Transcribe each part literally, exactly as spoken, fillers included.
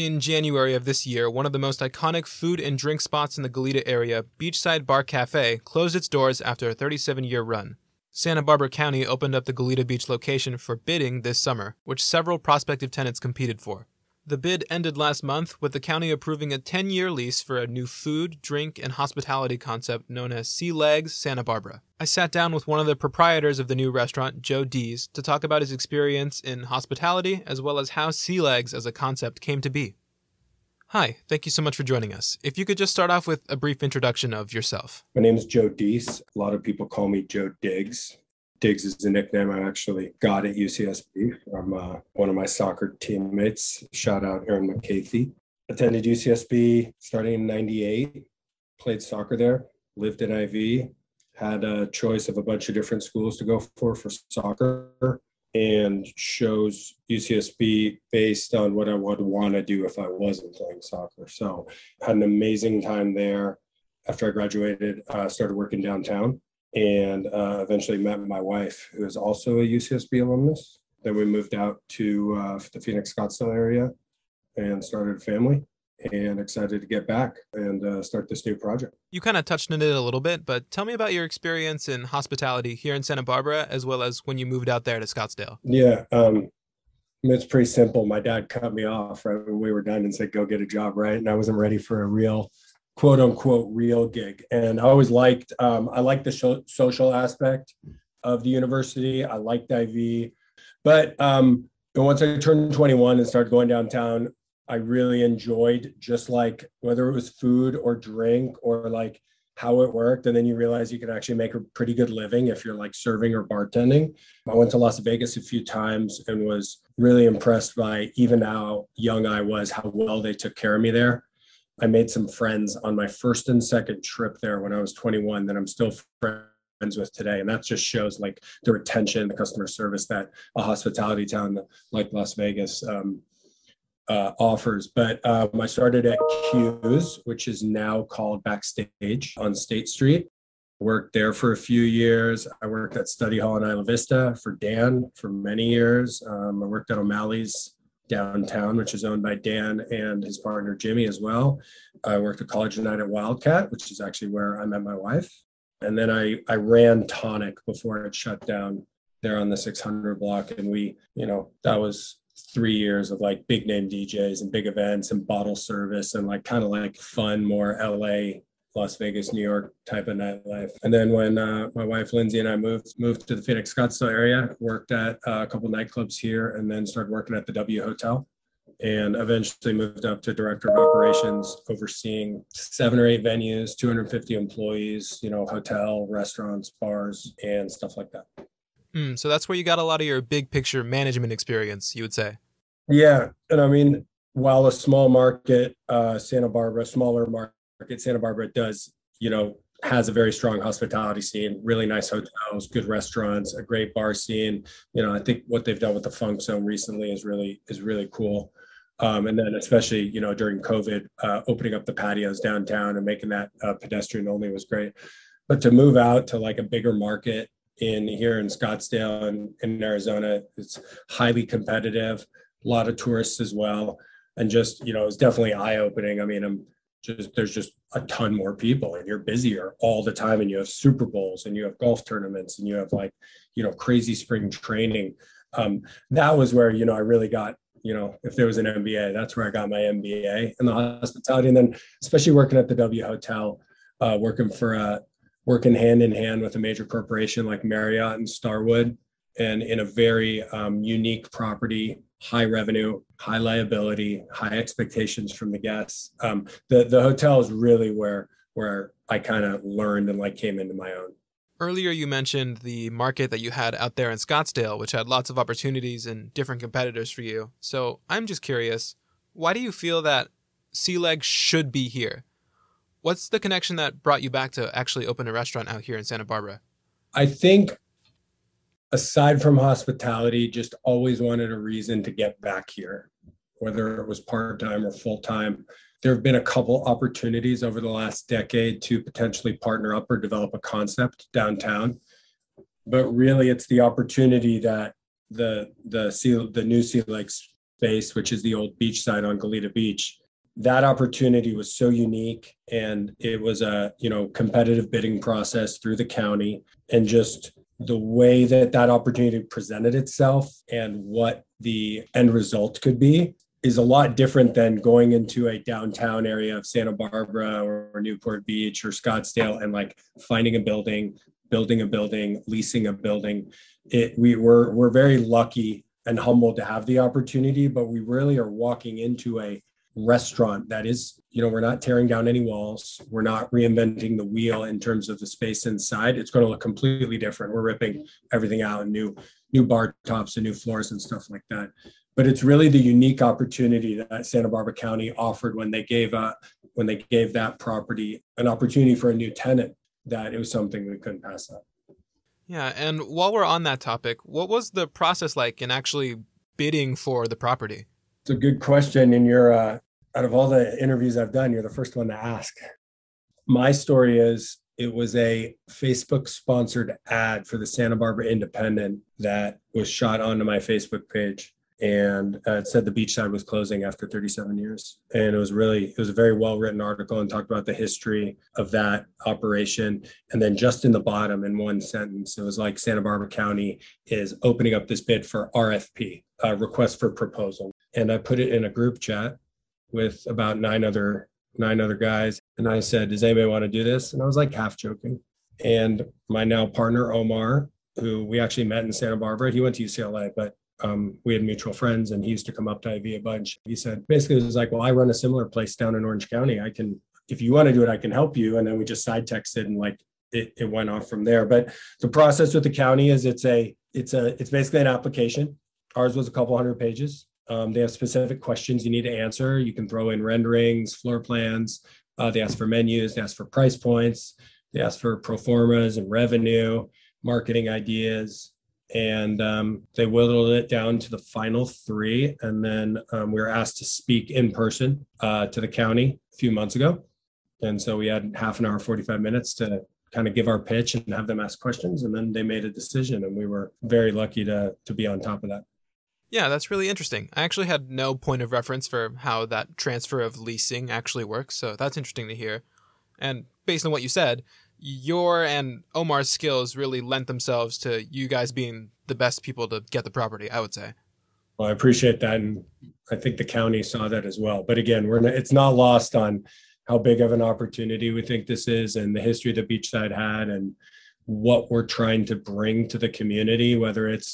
In January of this year, one of the most iconic food and drink spots in the Goleta area, Beachside Bar Cafe, closed its doors after a thirty-seven year run. Santa Barbara County opened up the Goleta Beach location for bidding this summer, which several prospective tenants competed for. The bid ended last month, with the county approving a ten year lease for a new food, drink, and hospitality concept known as Sea Legs Santa Barbara. I sat down with one of the proprietors of the new restaurant, Joe Dees, to talk about his experience in hospitality as well as how Sea Legs as a concept came to be. Hi, thank you so much for joining us. If you could just start off with a brief introduction of yourself. My name is Joe Dees. A lot of people call me Joe Diggs. Diggs is a nickname I actually got at U C S B from uh, one of my soccer teammates. Shout out Aaron McCathey. Attended U C S B starting in ninety-eight, played soccer there, lived in I V, had a choice of a bunch of different schools to go for for soccer, and chose U C S B based on what I would want to do if I wasn't playing soccer. So had an amazing time there. After I graduated, I uh, started working downtown and uh, eventually met my wife, who is also a U C S B alumnus. Then we moved out to uh, the Phoenix Scottsdale area and started a family, and excited to get back and uh, start this new project. You kind of touched on it a little bit, but tell me about your experience in hospitality here in Santa Barbara, as well as when you moved out there to Scottsdale. Yeah, um, it's pretty simple. My dad cut me off right when we were done and said, go get a job, right? And I wasn't ready for a real, quote unquote, real gig. And I always liked, um, I liked the so- social aspect of the university. I liked I V. But um, once I turned twenty-one and started going downtown, I really enjoyed just like whether it was food or drink or like how it worked. And then you realize you can actually make a pretty good living if you're like serving or bartending. I went to Las Vegas a few times and was really impressed by even how young I was, how well they took care of me there. I made some friends on my first and second trip there when I was twenty-one that I'm still friends with today. And that just shows like the retention, the customer service that a hospitality town like Las Vegas um, Uh, offers. But um, I started at Q's, which is now called Backstage on State Street. Worked there for a few years. I worked at Study Hall in Isla Vista for Dan for many years. Um, I worked at O'Malley's downtown, which is owned by Dan and his partner Jimmy as well. I worked a college night at Wildcat, which is actually where I met my wife. And then I, I ran Tonic before it shut down there on the six hundred block. And we, you know, that was three years of like big name D Js and big events and bottle service and like kind of like fun, more L A, Las Vegas, New York type of nightlife. And then when uh, my wife, Lindsay, and I moved moved to the Phoenix Scottsdale area, worked at uh, a couple nightclubs here and then started working at the W Hotel and eventually moved up to director of operations, overseeing seven or eight venues, two hundred fifty employees, you know, hotel, restaurants, bars, and stuff like that. Mm, so that's where you got a lot of your big picture management experience, you would say. Yeah. And I mean, while a small market, uh, Santa Barbara, smaller market, Santa Barbara does, you know, has a very strong hospitality scene, really nice hotels, good restaurants, a great bar scene. You know, I think what they've done with the Funk Zone recently is really, is really cool. Um, and then especially, you know, during COVID, uh, opening up the patios downtown and making that uh, pedestrian only was great. But to move out to like a bigger market, in here in Scottsdale and in Arizona, it's highly competitive, a lot of tourists as well. And just, you know, it's definitely eye-opening. I mean, I'm just, there's just a ton more people and you're busier all the time and you have Super Bowls and you have golf tournaments and you have like, you know, crazy spring training. Um, that was where, you know, I really got, you know, if there was an M B A, that's where I got my M B A in the hospitality. And then especially working at the W Hotel, uh, working for a, working hand in hand with a major corporation like Marriott and Starwood, and in a very um, unique property, high revenue, high liability, high expectations from the guests. Um, the the hotel is really where where I kind of learned and like came into my own. Earlier, you mentioned the market that you had out there in Scottsdale, which had lots of opportunities and different competitors for you. So I'm just curious, why do you feel that Sea Legs should be here? What's the connection that brought you back to actually open a restaurant out here in Santa Barbara? I think aside from hospitality, just always wanted a reason to get back here, whether it was part-time or full-time. There have been a couple opportunities over the last decade to potentially partner up or develop a concept downtown. But really, it's the opportunity that the the sea, the new Sea Legs space, which is the old beachside on Goleta Beach. That opportunity was so unique, and it was a, you know, competitive bidding process through the county, and just the way that that opportunity presented itself and what the end result could be is a lot different than going into a downtown area of Santa Barbara or Newport Beach or Scottsdale and like finding a building, building a building, leasing a building. It, we were, we're very lucky and humbled to have the opportunity, but we really are walking into a restaurant that is, you know, we're not tearing down any walls. We're not reinventing the wheel in terms of the space inside. It's going to look completely different. We're ripping everything out, and new, new bar tops and new floors and stuff like that. But it's really the unique opportunity that Santa Barbara County offered when they gave a, when they gave that property an opportunity for a new tenant, that it was something we couldn't pass up. Yeah. And while we're on that topic, what was the process like in actually bidding for the property? It's a good question. And you're, uh, out of all the interviews I've done, you're the first one to ask. My story is it was a Facebook-sponsored ad for the Santa Barbara Independent that was shot onto my Facebook page. And uh, it said the beachside was closing after thirty-seven years. And it was really, it was a very well-written article and talked about the history of that operation. And then just in the bottom, in one sentence, it was like, Santa Barbara County is opening up this bid for R F P, uh, request for proposal. And I put it in a group chat with about nine other nine other guys. And I said, does anybody want to do this? And I was like half joking. And my now partner, Omar, who we actually met in Santa Barbara, he went to U C L A, but um, we had mutual friends, and he used to come up to I V a bunch. He said, basically, it was like, well, I run a similar place down in Orange County. I can, if you want to do it, I can help you. And then we just side texted, and like, it, it went off from there. But the process with the county is it's a, it's a, it's basically an application. Ours was a couple hundred pages. Um, they have specific questions you need to answer. You can throw in renderings, floor plans. Uh, they ask for menus. They ask for price points. They ask for pro formas and revenue, marketing ideas. And um, they whittled it down to the final three. And then um, we were asked to speak in person uh, to the county a few months ago. And so we had half an hour, forty-five minutes to kind of give our pitch and have them ask questions. And then they made a decision. And we were very lucky to to be on top of that. Yeah, that's really interesting. I actually had no point of reference for how that transfer of leasing actually works, so that's interesting to hear. And based on what you said, your and Omar's skills really lent themselves to you guys being the best people to get the property, I would say. Well, I appreciate that, and I think the county saw that as well. But again, we're not, it's not lost on how big of an opportunity we think this is, and the history the beachside had, and what we're trying to bring to the community, whether it's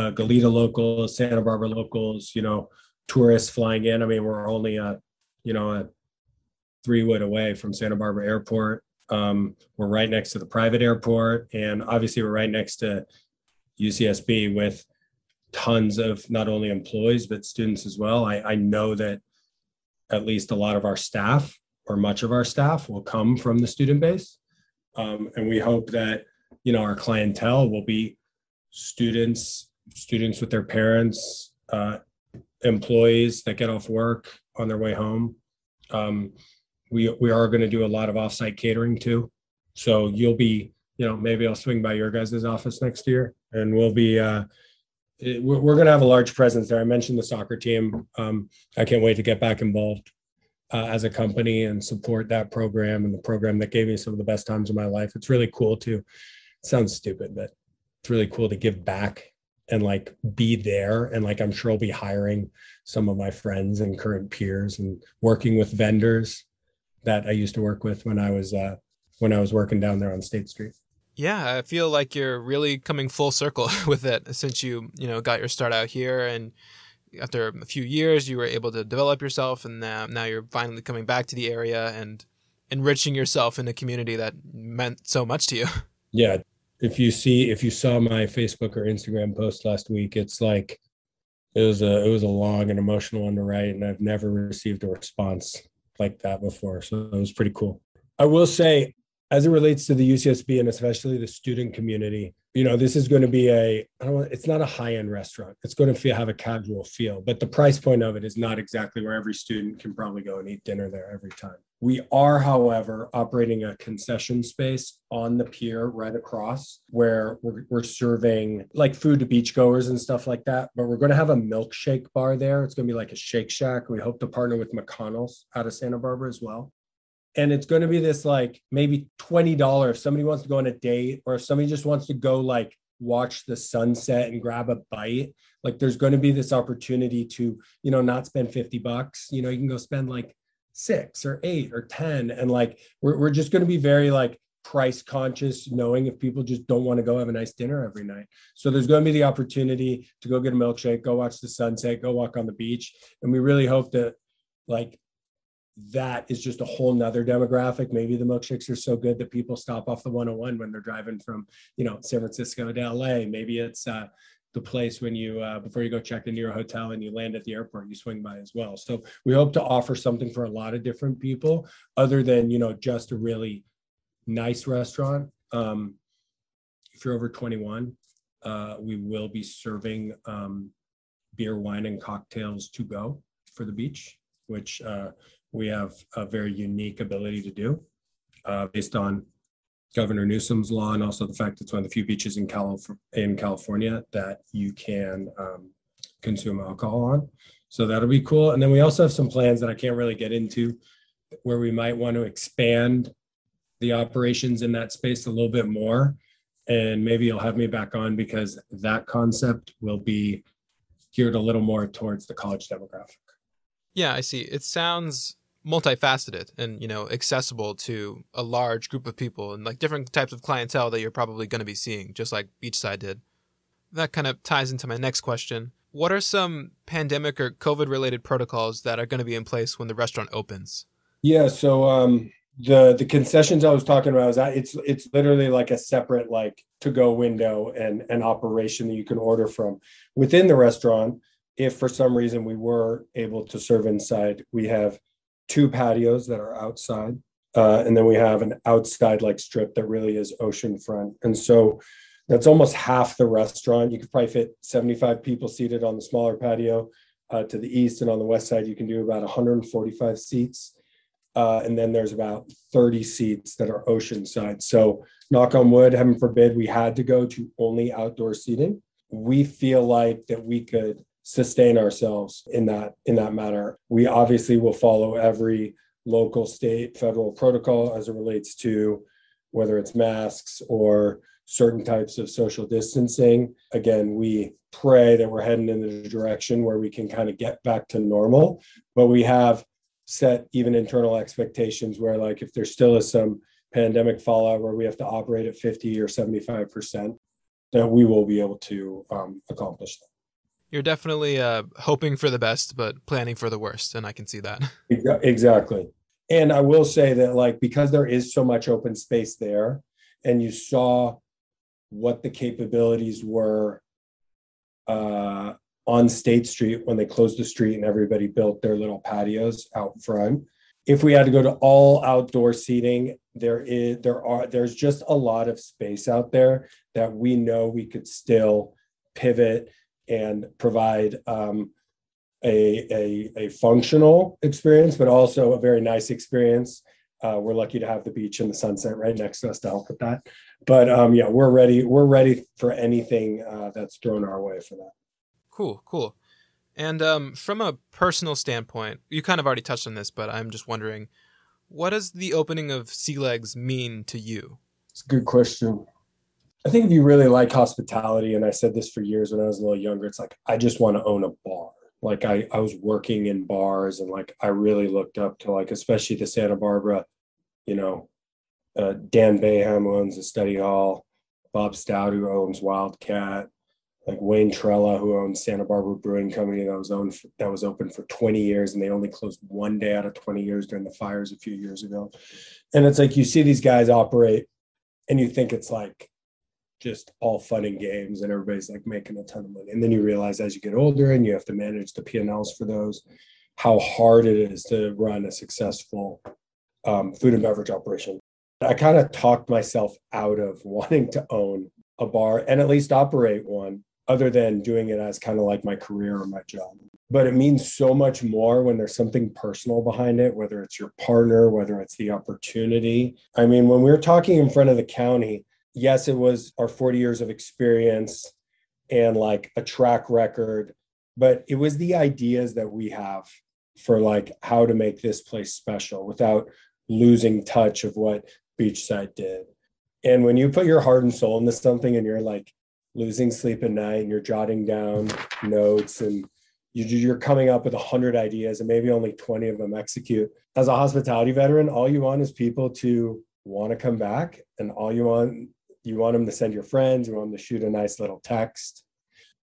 Uh, Goleta locals, Santa Barbara locals, you know, tourists flying in. I mean, we're only, a, you know, a three-wood away from Santa Barbara Airport. Um, we're right next to the private airport. And obviously, we're right next to U C S B with tons of not only employees, but students as well. I, I know that at least a lot of our staff, or much of our staff, will come from the student base. Um, and we hope that, you know, our clientele will be students, students with their parents, uh, employees that get off work on their way home. Um, we we are going to do a lot of offsite catering too. So you'll be, you know, maybe I'll swing by your guys' office next year, and we'll be, uh, it, we're, we're going to have a large presence there. I mentioned the soccer team. Um, I can't wait to get back involved uh, as a company and support that program, and the program that gave me some of the best times of my life. It's really cool too. It sounds stupid, but it's really cool to give back and like be there. And like, I'm sure I'll be hiring some of my friends and current peers, and working with vendors that I used to work with when I was, uh, when I was working down there on State Street. Yeah. I feel like you're really coming full circle with it, since you, you know, got your start out here, and after a few years you were able to develop yourself, and now, now you're finally coming back to the area and enriching yourself in a community that meant so much to you. Yeah. If you see, if you saw my Facebook or Instagram post last week, it's like, it was a, it was a long and emotional one to write, and I've never received a response like that before. So it was pretty cool. I will say, As it relates to the U C S B and especially the student community, you know, this is going to be a, I don't know, it's not a high-end restaurant. It's going to feel, have a casual feel, but the price point of it is not exactly where every student can probably go and eat dinner there every time. We are, however, operating a concession space on the pier right across where we're, we're serving like food to beachgoers and stuff like that. But we're going to have a milkshake bar there. It's going to be like a Shake Shack. We hope to partner with McConnell's out of Santa Barbara as well. And it's going to be this like maybe twenty dollars if somebody wants to go on a date or if somebody just wants to go like watch the sunset and grab a bite. Like there's going to be this opportunity to, you know, not spend fifty bucks. You know, you can go spend like six or eight or ten. And like, we're we're just going to be very like price conscious, knowing if people just don't want to go have a nice dinner every night. So there's going to be the opportunity to go get a milkshake, go watch the sunset, go walk on the beach. And we really hope that like, that is just a whole nother demographic. Maybe the milkshakes are so good that people stop off the one oh one when they're driving from, you know, San Francisco to L A. Maybe it's uh, the place when you, uh, before you go check into your hotel and you land at the airport, you swing by as well. So we hope to offer something for a lot of different people other than, you know, just a really nice restaurant. Um, if you're over twenty-one, uh, we will be serving um, beer, wine, and cocktails to go for the beach, which, uh, we have a very unique ability to do uh, based on Governor Newsom's law and also the fact that it's one of the few beaches in, Calif- in California that you can um, consume alcohol on. So that'll be cool. And then we also have some plans that I can't really get into where we might want to expand the operations in that space a little bit more. And maybe you'll have me back on because that concept will be geared a little more towards the college demographic. Yeah, I see. It sounds multifaceted and, you know, accessible to a large group of people and like different types of clientele that you're probably going to be seeing, just like Beachside did. That kind of ties into my next question. What are some pandemic or COVID related protocols that are going to be in place when the restaurant opens? Yeah, so um, the the concessions I was talking about is that it's it's literally like a separate like to go window and an operation that you can order from within the restaurant. If for some reason we were able to serve inside, we have two patios that are outside, uh, and then we have an outside like strip that really is oceanfront. And so that's almost half the restaurant. You could probably fit seventy-five people seated on the smaller patio uh, to the east, and on the west side, you can do about one hundred forty-five seats. Uh, and then there's about thirty seats that are oceanside. So knock on wood, heaven forbid, we had to go to only outdoor seating. We feel like that we could sustain ourselves in that in that matter. We obviously will follow every local, state, federal protocol as it relates to whether it's masks or certain types of social distancing. Again, we pray that we're heading in the direction where we can kind of get back to normal, but we have set even internal expectations where like if there still is some pandemic fallout where we have to operate at fifty or seventy-five percent, that we will be able to um, accomplish that. You're definitely uh, hoping for the best, but planning for the worst. And I can see that. Exactly. And I will say that like, because there is so much open space there and you saw what the capabilities were uh, on State Street when they closed the street and everybody built their little patios out front. If we had to go to all outdoor seating, there is, there are, there's just a lot of space out there that we know we could still pivot and provide um, a, a, a functional experience, but also a very nice experience. Uh, we're lucky to have the beach and the sunset right next to us to help with that. But um, yeah, we're ready. We're ready for anything uh, that's thrown our way for that. Cool, cool. And um, from a personal standpoint, you kind of already touched on this, but I'm just wondering, what does the opening of Sea Legs mean to you? It's a good question. I think if you really like hospitality, and I said this for years when I was a little younger, it's like, I just want to own a bar. Like I, I was working in bars and like, I really looked up to like, especially the Santa Barbara, you know, uh, Dan Bayham owns the Study Hall, Bob Stout, who owns Wildcat, like Wayne Trella, who owns Santa Barbara Brewing Company that was owned, for, that was open for twenty years. And they only closed one day out of twenty years during the fires a few years ago. And it's like, you see these guys operate and you think it's like, just all fun and games and everybody's like making a ton of money. And then you realize as you get older and you have to manage the P and L's for those, how hard it is to run a successful um, food and beverage operation. I kind of talked myself out of wanting to own a bar and at least operate one, other than doing it as kind of like my career or my job. But it means so much more when there's something personal behind it, whether it's your partner, whether it's the opportunity. I mean, when we were talking in front of the county, yes, it was our forty years of experience and like a track record, but it was the ideas that we have for like how to make this place special without losing touch of what Beachside did. And when you put your heart and soul into something and you're like losing sleep at night and you're jotting down notes and you're coming up with one hundred ideas and maybe only twenty of them execute, as a hospitality veteran, all you want is people to want to come back, and all you want, you want them to send your friends, you want them to shoot a nice little text.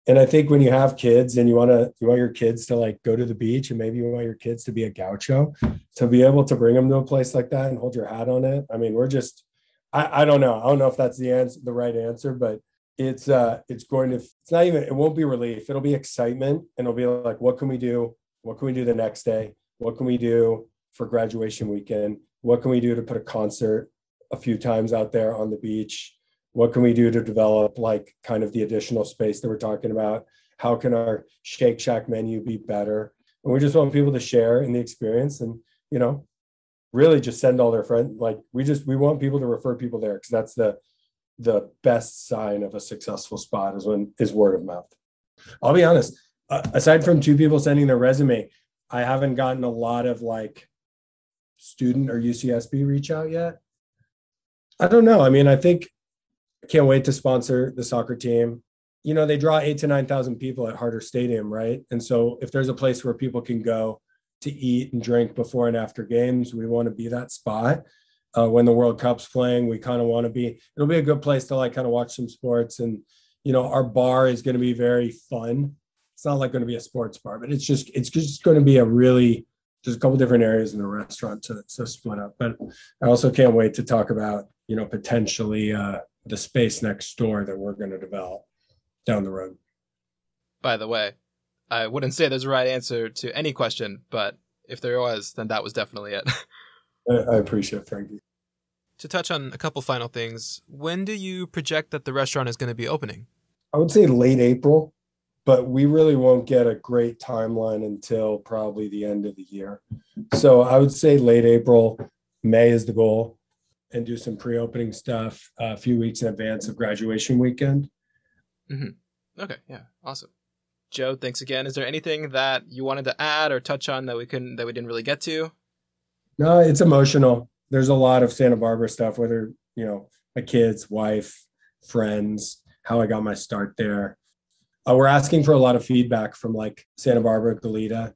And I think when you have kids and you want to, you want your kids to like go to the beach, and maybe you want your kids to be a gaucho, to be able to bring them to a place like that and hold your hat on it. I mean, we're just, I, I don't know. I don't know if that's the answer, the right answer, but it's, uh, it's going to, it's not even, it won't be relief. It'll be excitement, and it'll be like, what can we do? What can we do the next day? What can we do for graduation weekend? What can we do to put a concert a few times out there on the beach? What can we do to develop like kind of the additional space that we're talking about? How can our Shake Shack menu be better? And we just want people to share in the experience and, you know, really just send all their friends. Like we just, we want people to refer people there, because that's the the best sign of a successful spot is when is word of mouth. I'll be honest, uh, aside from two people sending their resume, I haven't gotten a lot of like student or U C S B reach out yet. I don't know. I mean, I think, can't wait to sponsor the soccer team. You know, they draw eight to nine thousand people at Harter Stadium, right? And so if there's a place where people can go to eat and drink before and after games, we want to be that spot. Uh, when the World Cup's playing, we kind of want to be, it'll be a good place to like kind of watch some sports. And, you know, our bar is going to be very fun. It's not like going to be a sports bar, but it's just, it's just going to be a really, there's a couple different areas in the restaurant to, to split up. But I also can't wait to talk about, you know, potentially, uh, the space next door that we're going to develop down the road. By the way, I wouldn't say there's a right answer to any question, but if there was, then that was definitely it. I appreciate it, Frankie. To touch on a couple final things, when do you project that the restaurant is going to be opening? I would say late April, but we really won't get a great timeline until probably the end of the year. So I would say late April, May is the goal, and do some pre-opening stuff a few weeks in advance of graduation weekend. Mm-hmm. Okay. Yeah. Awesome. Joe, thanks again. Is there anything that you wanted to add or touch on that we couldn't, that we didn't really get to? No, it's emotional. There's a lot of Santa Barbara stuff, whether, you know, my kids, wife, friends, how I got my start there. Uh, we're asking for a lot of feedback from like Santa Barbara, Goleta.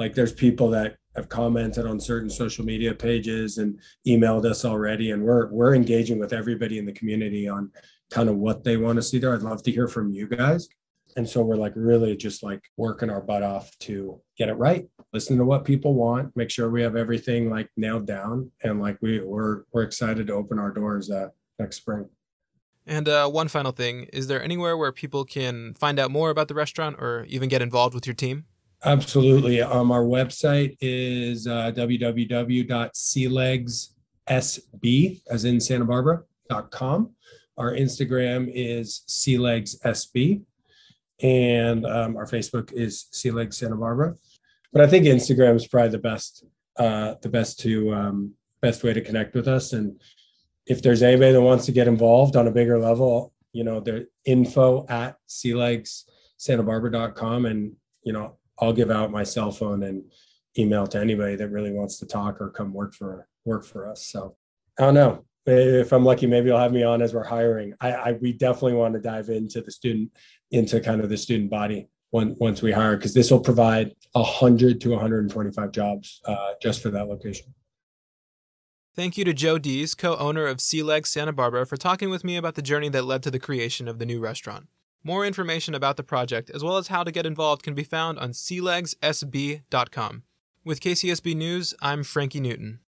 Like there's people that have commented on certain social media pages and emailed us already. And we're, we're engaging with everybody in the community on kind of what they want to see there. I'd love to hear from you guys. And so we're like, really just like working our butt off to get it right. Listen to what people want, make sure we have everything like nailed down. And like, we we're, we're excited to open our doors uh, next spring. And uh, one final thing, is there anywhere where people can find out more about the restaurant or even get involved with your team? Absolutely. Um, our website is uh, w w w dot sea legs s b, as in Santa Barbara, .com. Our Instagram is Sea Legs S B, and um, our Facebook is Sea Legs Santa Barbara. But I think Instagram is probably the best, uh, the best to um, best way to connect with us. And if there's anybody that wants to get involved on a bigger level, you know, they're info at sea legs santa barbara dot com, and you know, I'll give out my cell phone and email to anybody that really wants to talk or come work for work for us. So I don't know if I'm lucky, maybe you'll have me on as we're hiring. I, I we definitely want to dive into the student, into kind of the student body when, once we hire, because this will provide one hundred to one hundred twenty-five jobs uh, just for that location. Thank you to Joe Dees, co-owner of Sea Legs Santa Barbara, for talking with me about the journey that led to the creation of the new restaurant. More information about the project, as well as how to get involved, can be found on sea legs s b dot com. With K C S B News, I'm Frankie Newton.